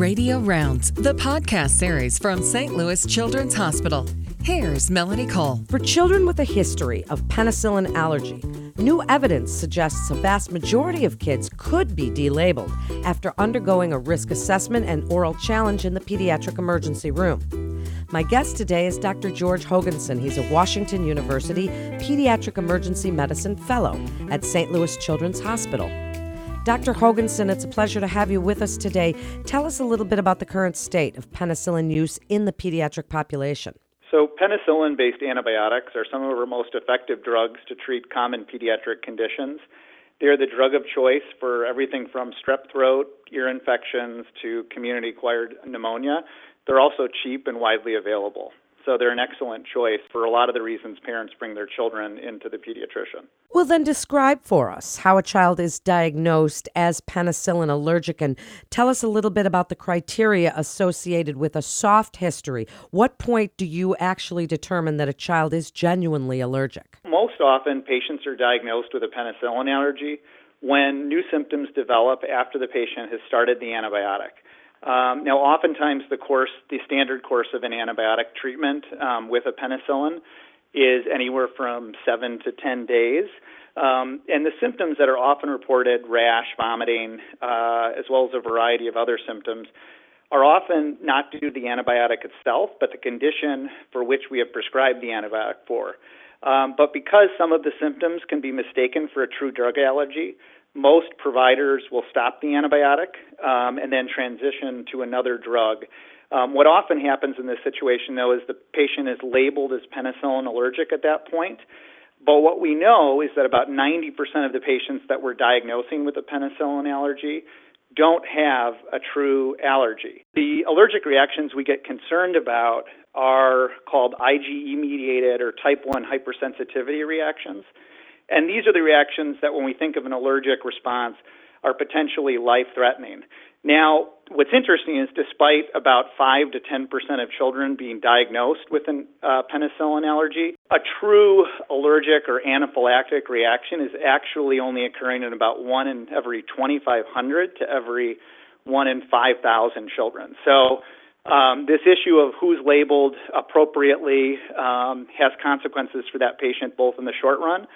Radio Rounds, the podcast series from St. Louis Children's Hospital. Here's Melanie Cole. For children with a history of penicillin allergy, new evidence suggests a vast majority of kids could be delabeled after undergoing a risk assessment and oral challenge in the pediatric emergency room. My guest today is Dr. George Hoganson. He's a Washington University Pediatric Emergency Medicine Fellow at St. Louis Children's Hospital. Dr. Hoganson, it's a pleasure to have you with us today. Tell us a little bit about the current state of penicillin use in the pediatric population. So penicillin-based antibiotics are some of our most effective drugs to treat common pediatric conditions. They're the drug of choice for everything from strep throat, ear infections, to community-acquired pneumonia. They're also cheap and widely available. So they're an excellent choice for a lot of the reasons parents bring their children into the pediatrician. Well, then describe for us how a child is diagnosed as penicillin allergic, and tell us a little bit about the criteria associated with a soft history. What point do you actually determine that a child is genuinely allergic? Most often, patients are diagnosed with a penicillin allergy when new symptoms develop after the patient has started the antibiotic. Now, oftentimes the standard course of an antibiotic treatment with a penicillin is anywhere from 7 to 10 days. And the symptoms that are often reported, rash, vomiting, as well as a variety of other symptoms, are often not due to the antibiotic itself, but the condition for which we have prescribed the antibiotic for. But because some of the symptoms can be mistaken for a true drug allergy, most providers will stop the antibiotic and then transition to another drug. What often happens in this situation, though, is the patient is labeled as penicillin allergic at that point. But what we know is that about 90% of the patients that we're diagnosing with a penicillin allergy don't have a true allergy. The allergic reactions we get concerned about are called IgE-mediated or type 1 hypersensitivity reactions. And these are the reactions that when we think of an allergic response are potentially life-threatening. Now, what's interesting is despite about 5 to 10% of children being diagnosed with a penicillin allergy, a true allergic or anaphylactic reaction is actually only occurring in about 1 in every 2,500 to every 1 in 5,000 children. So this issue of who's labeled appropriately has consequences for that patient both in the short run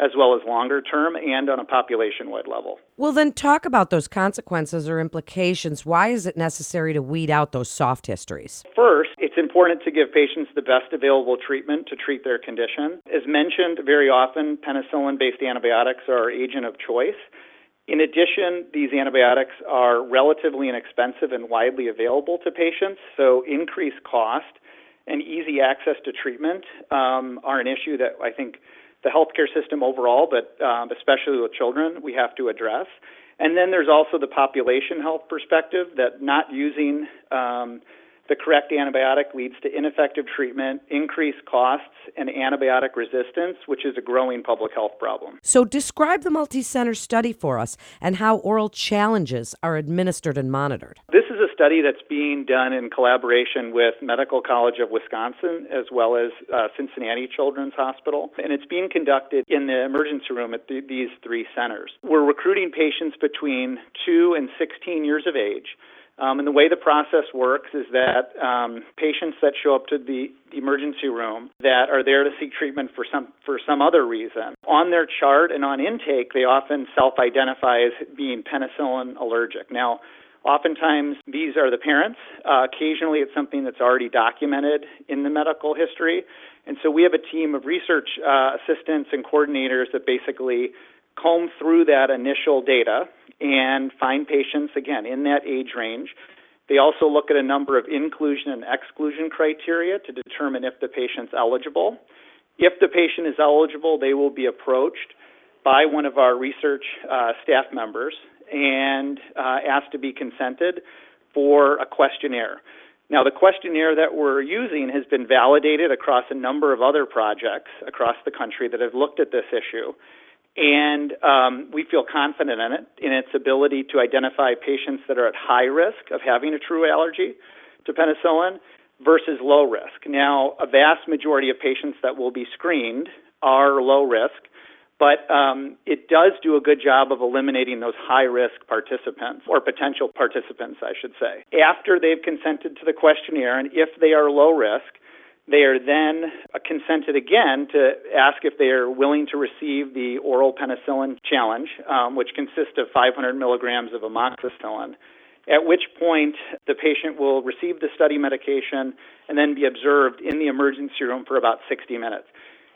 as well as longer term and on a population-wide level. Well, then talk about those consequences or implications. Why is it necessary to weed out those soft histories? First, it's important to give patients the best available treatment to treat their condition. As mentioned, very often penicillin-based antibiotics are our agent of choice. In addition, these antibiotics are relatively inexpensive and widely available to patients, so increased cost and easy access to treatment are an issue that I think the healthcare system overall, but especially with children, we have to address. And then there's also the population health perspective that not using the correct antibiotic leads to ineffective treatment, increased costs, and antibiotic resistance, which is a growing public health problem. So describe the multi-center study for us and how oral challenges are administered and monitored. This is a study that's being done in collaboration with Medical College of Wisconsin as well as Cincinnati Children's Hospital, and it's being conducted in the emergency room at these three centers. We're recruiting patients between 2 and 16 years of age. And the way the process works is that patients that show up to the emergency room that are there to seek treatment for some other reason, on their chart and on intake, they often self-identify as being penicillin allergic. Now, oftentimes these are the parents. Occasionally it's something that's already documented in the medical history. And so we have a team of research assistants and coordinators that basically comb through that initial data and find patients, again, in that age range. They also look at a number of inclusion and exclusion criteria to determine if the patient's eligible. If the patient is eligible, they will be approached by one of our research staff members and asked to be consented for a questionnaire. Now, the questionnaire that we're using has been validated across a number of other projects across the country that have looked at this issue. And we feel confident in it, in its ability to identify patients that are at high risk of having a true allergy to penicillin versus low risk. Now, a vast majority of patients that will be screened are low risk, But it does do a good job of eliminating those high-risk participants, or potential participants, I should say. After they've consented to the questionnaire, and if they are low risk, they are then consented again to ask if they are willing to receive the oral penicillin challenge, which consists of 500 milligrams of amoxicillin, at which point the patient will receive the study medication and then be observed in the emergency room for about 60 minutes.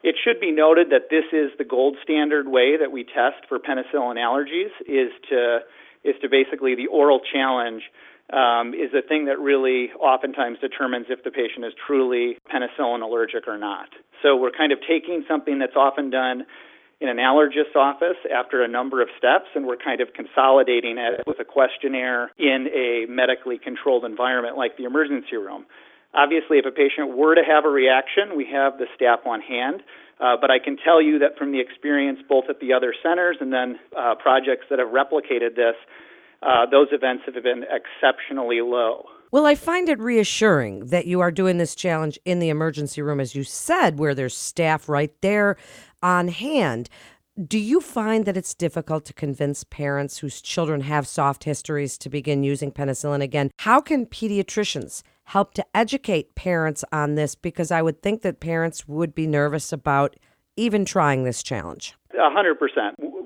It should be noted that this is the gold standard way that we test for penicillin allergies, is to basically the oral challenge is the thing that really oftentimes determines if the patient is truly penicillin allergic or not. So we're kind of taking something that's often done in an allergist's office after a number of steps, and we're kind of consolidating it with a questionnaire in a medically controlled environment like the emergency room. Obviously, if a patient were to have a reaction, we have the staff on hand, but I can tell you that from the experience both at the other centers and then projects that have replicated this, those events have been exceptionally low. Well, I find it reassuring that you are doing this challenge in the emergency room, as you said, where there's staff right there on hand. Do you find that it's difficult to convince parents whose children have soft histories to begin using penicillin again? How can pediatricians help to educate parents on this, because I would think that parents would be nervous about even trying this challenge? 100%.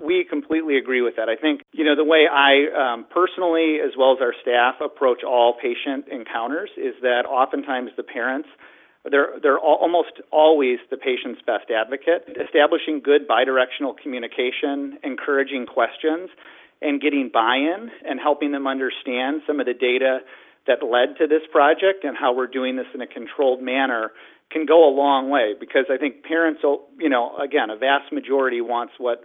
We completely agree with that. I think, the way I personally, as well as our staff, approach all patient encounters is that oftentimes the parents, they're almost always the patient's best advocate. Establishing good bidirectional communication, encouraging questions, and getting buy-in and helping them understand some of the data that led to this project and how we're doing this in a controlled manner can go a long way, because I think parents, again, a vast majority wants what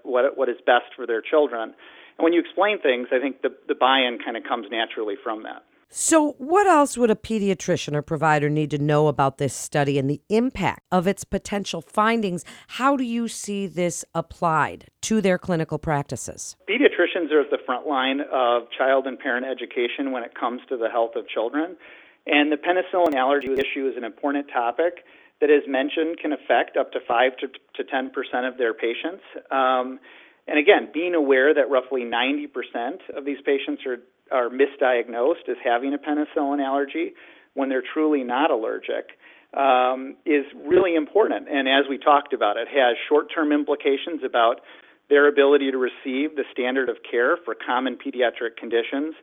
is best for their children. And when you explain things, I think the buy-in kind of comes naturally from that. So what else would a pediatrician or provider need to know about this study and the impact of its potential findings? How do you see this applied to their clinical practices? Pediatricians are at the front line of child and parent education when it comes to the health of children. And the penicillin allergy issue is an important topic that, as mentioned, can affect up to 5 to 10% of their patients. And again, being aware that roughly 90% of these patients are misdiagnosed as having a penicillin allergy when they're truly not allergic is really important. And as we talked about, it has short-term implications about their ability to receive the standard of care for common pediatric conditions,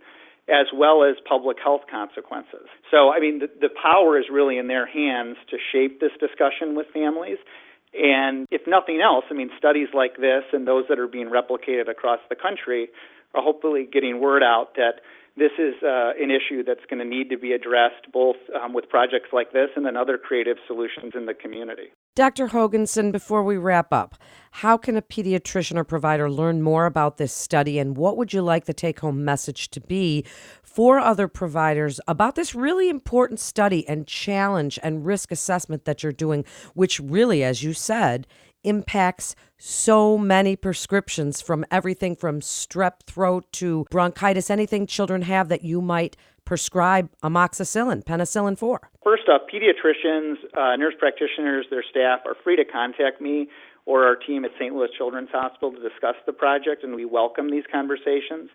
as well as public health consequences. So, the power is really in their hands to shape this discussion with families. And if nothing else, studies like this and those that are being replicated across the country are hopefully getting word out that this is an issue that's going to need to be addressed both with projects like this and then other creative solutions in the community. Dr. Hoganson, before we wrap up, how can a pediatrician or provider learn more about this study, and what would you like the take-home message to be for other providers about this really important study and challenge and risk assessment that you're doing, which really, as you said, impacts so many prescriptions, from everything from strep throat to bronchitis, anything children have that you might prescribe amoxicillin, penicillin for? First off, pediatricians, nurse practitioners, their staff are free to contact me or our team at St. Louis Children's Hospital to discuss the project, and we welcome these conversations.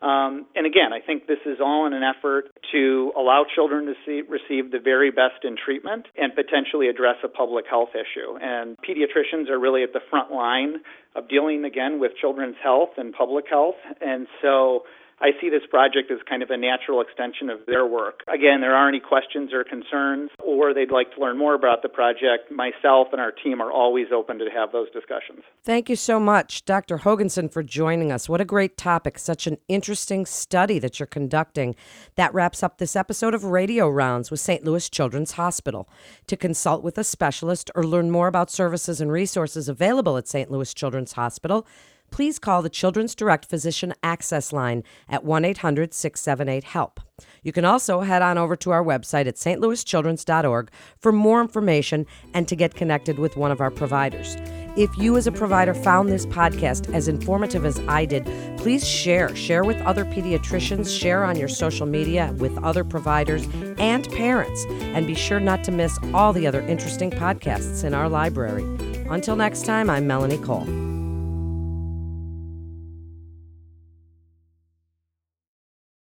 And again, I think this is all in an effort to allow children to receive the very best in treatment and potentially address a public health issue. And pediatricians are really at the front line of dealing, again, with children's health and public health. And so I see this project as kind of a natural extension of their work. Again, there are any questions or concerns, or they'd like to learn more about the project, myself and our team are always open to have those discussions. Thank you so much, Dr. Hoganson, for joining us. What a great topic, such an interesting study that you're conducting. That wraps up this episode of Radio Rounds with St. Louis Children's Hospital. To consult with a specialist or learn more about services and resources available at St. Louis Children's Hospital, please call the Children's Direct Physician Access Line at 1-800-678-HELP. You can also head on over to our website at stlouischildrens.org for more information and to get connected with one of our providers. If you as a provider found this podcast as informative as I did, please share. Share with other pediatricians, share on your social media with other providers and parents, and be sure not to miss all the other interesting podcasts in our library. Until next time, I'm Melanie Cole.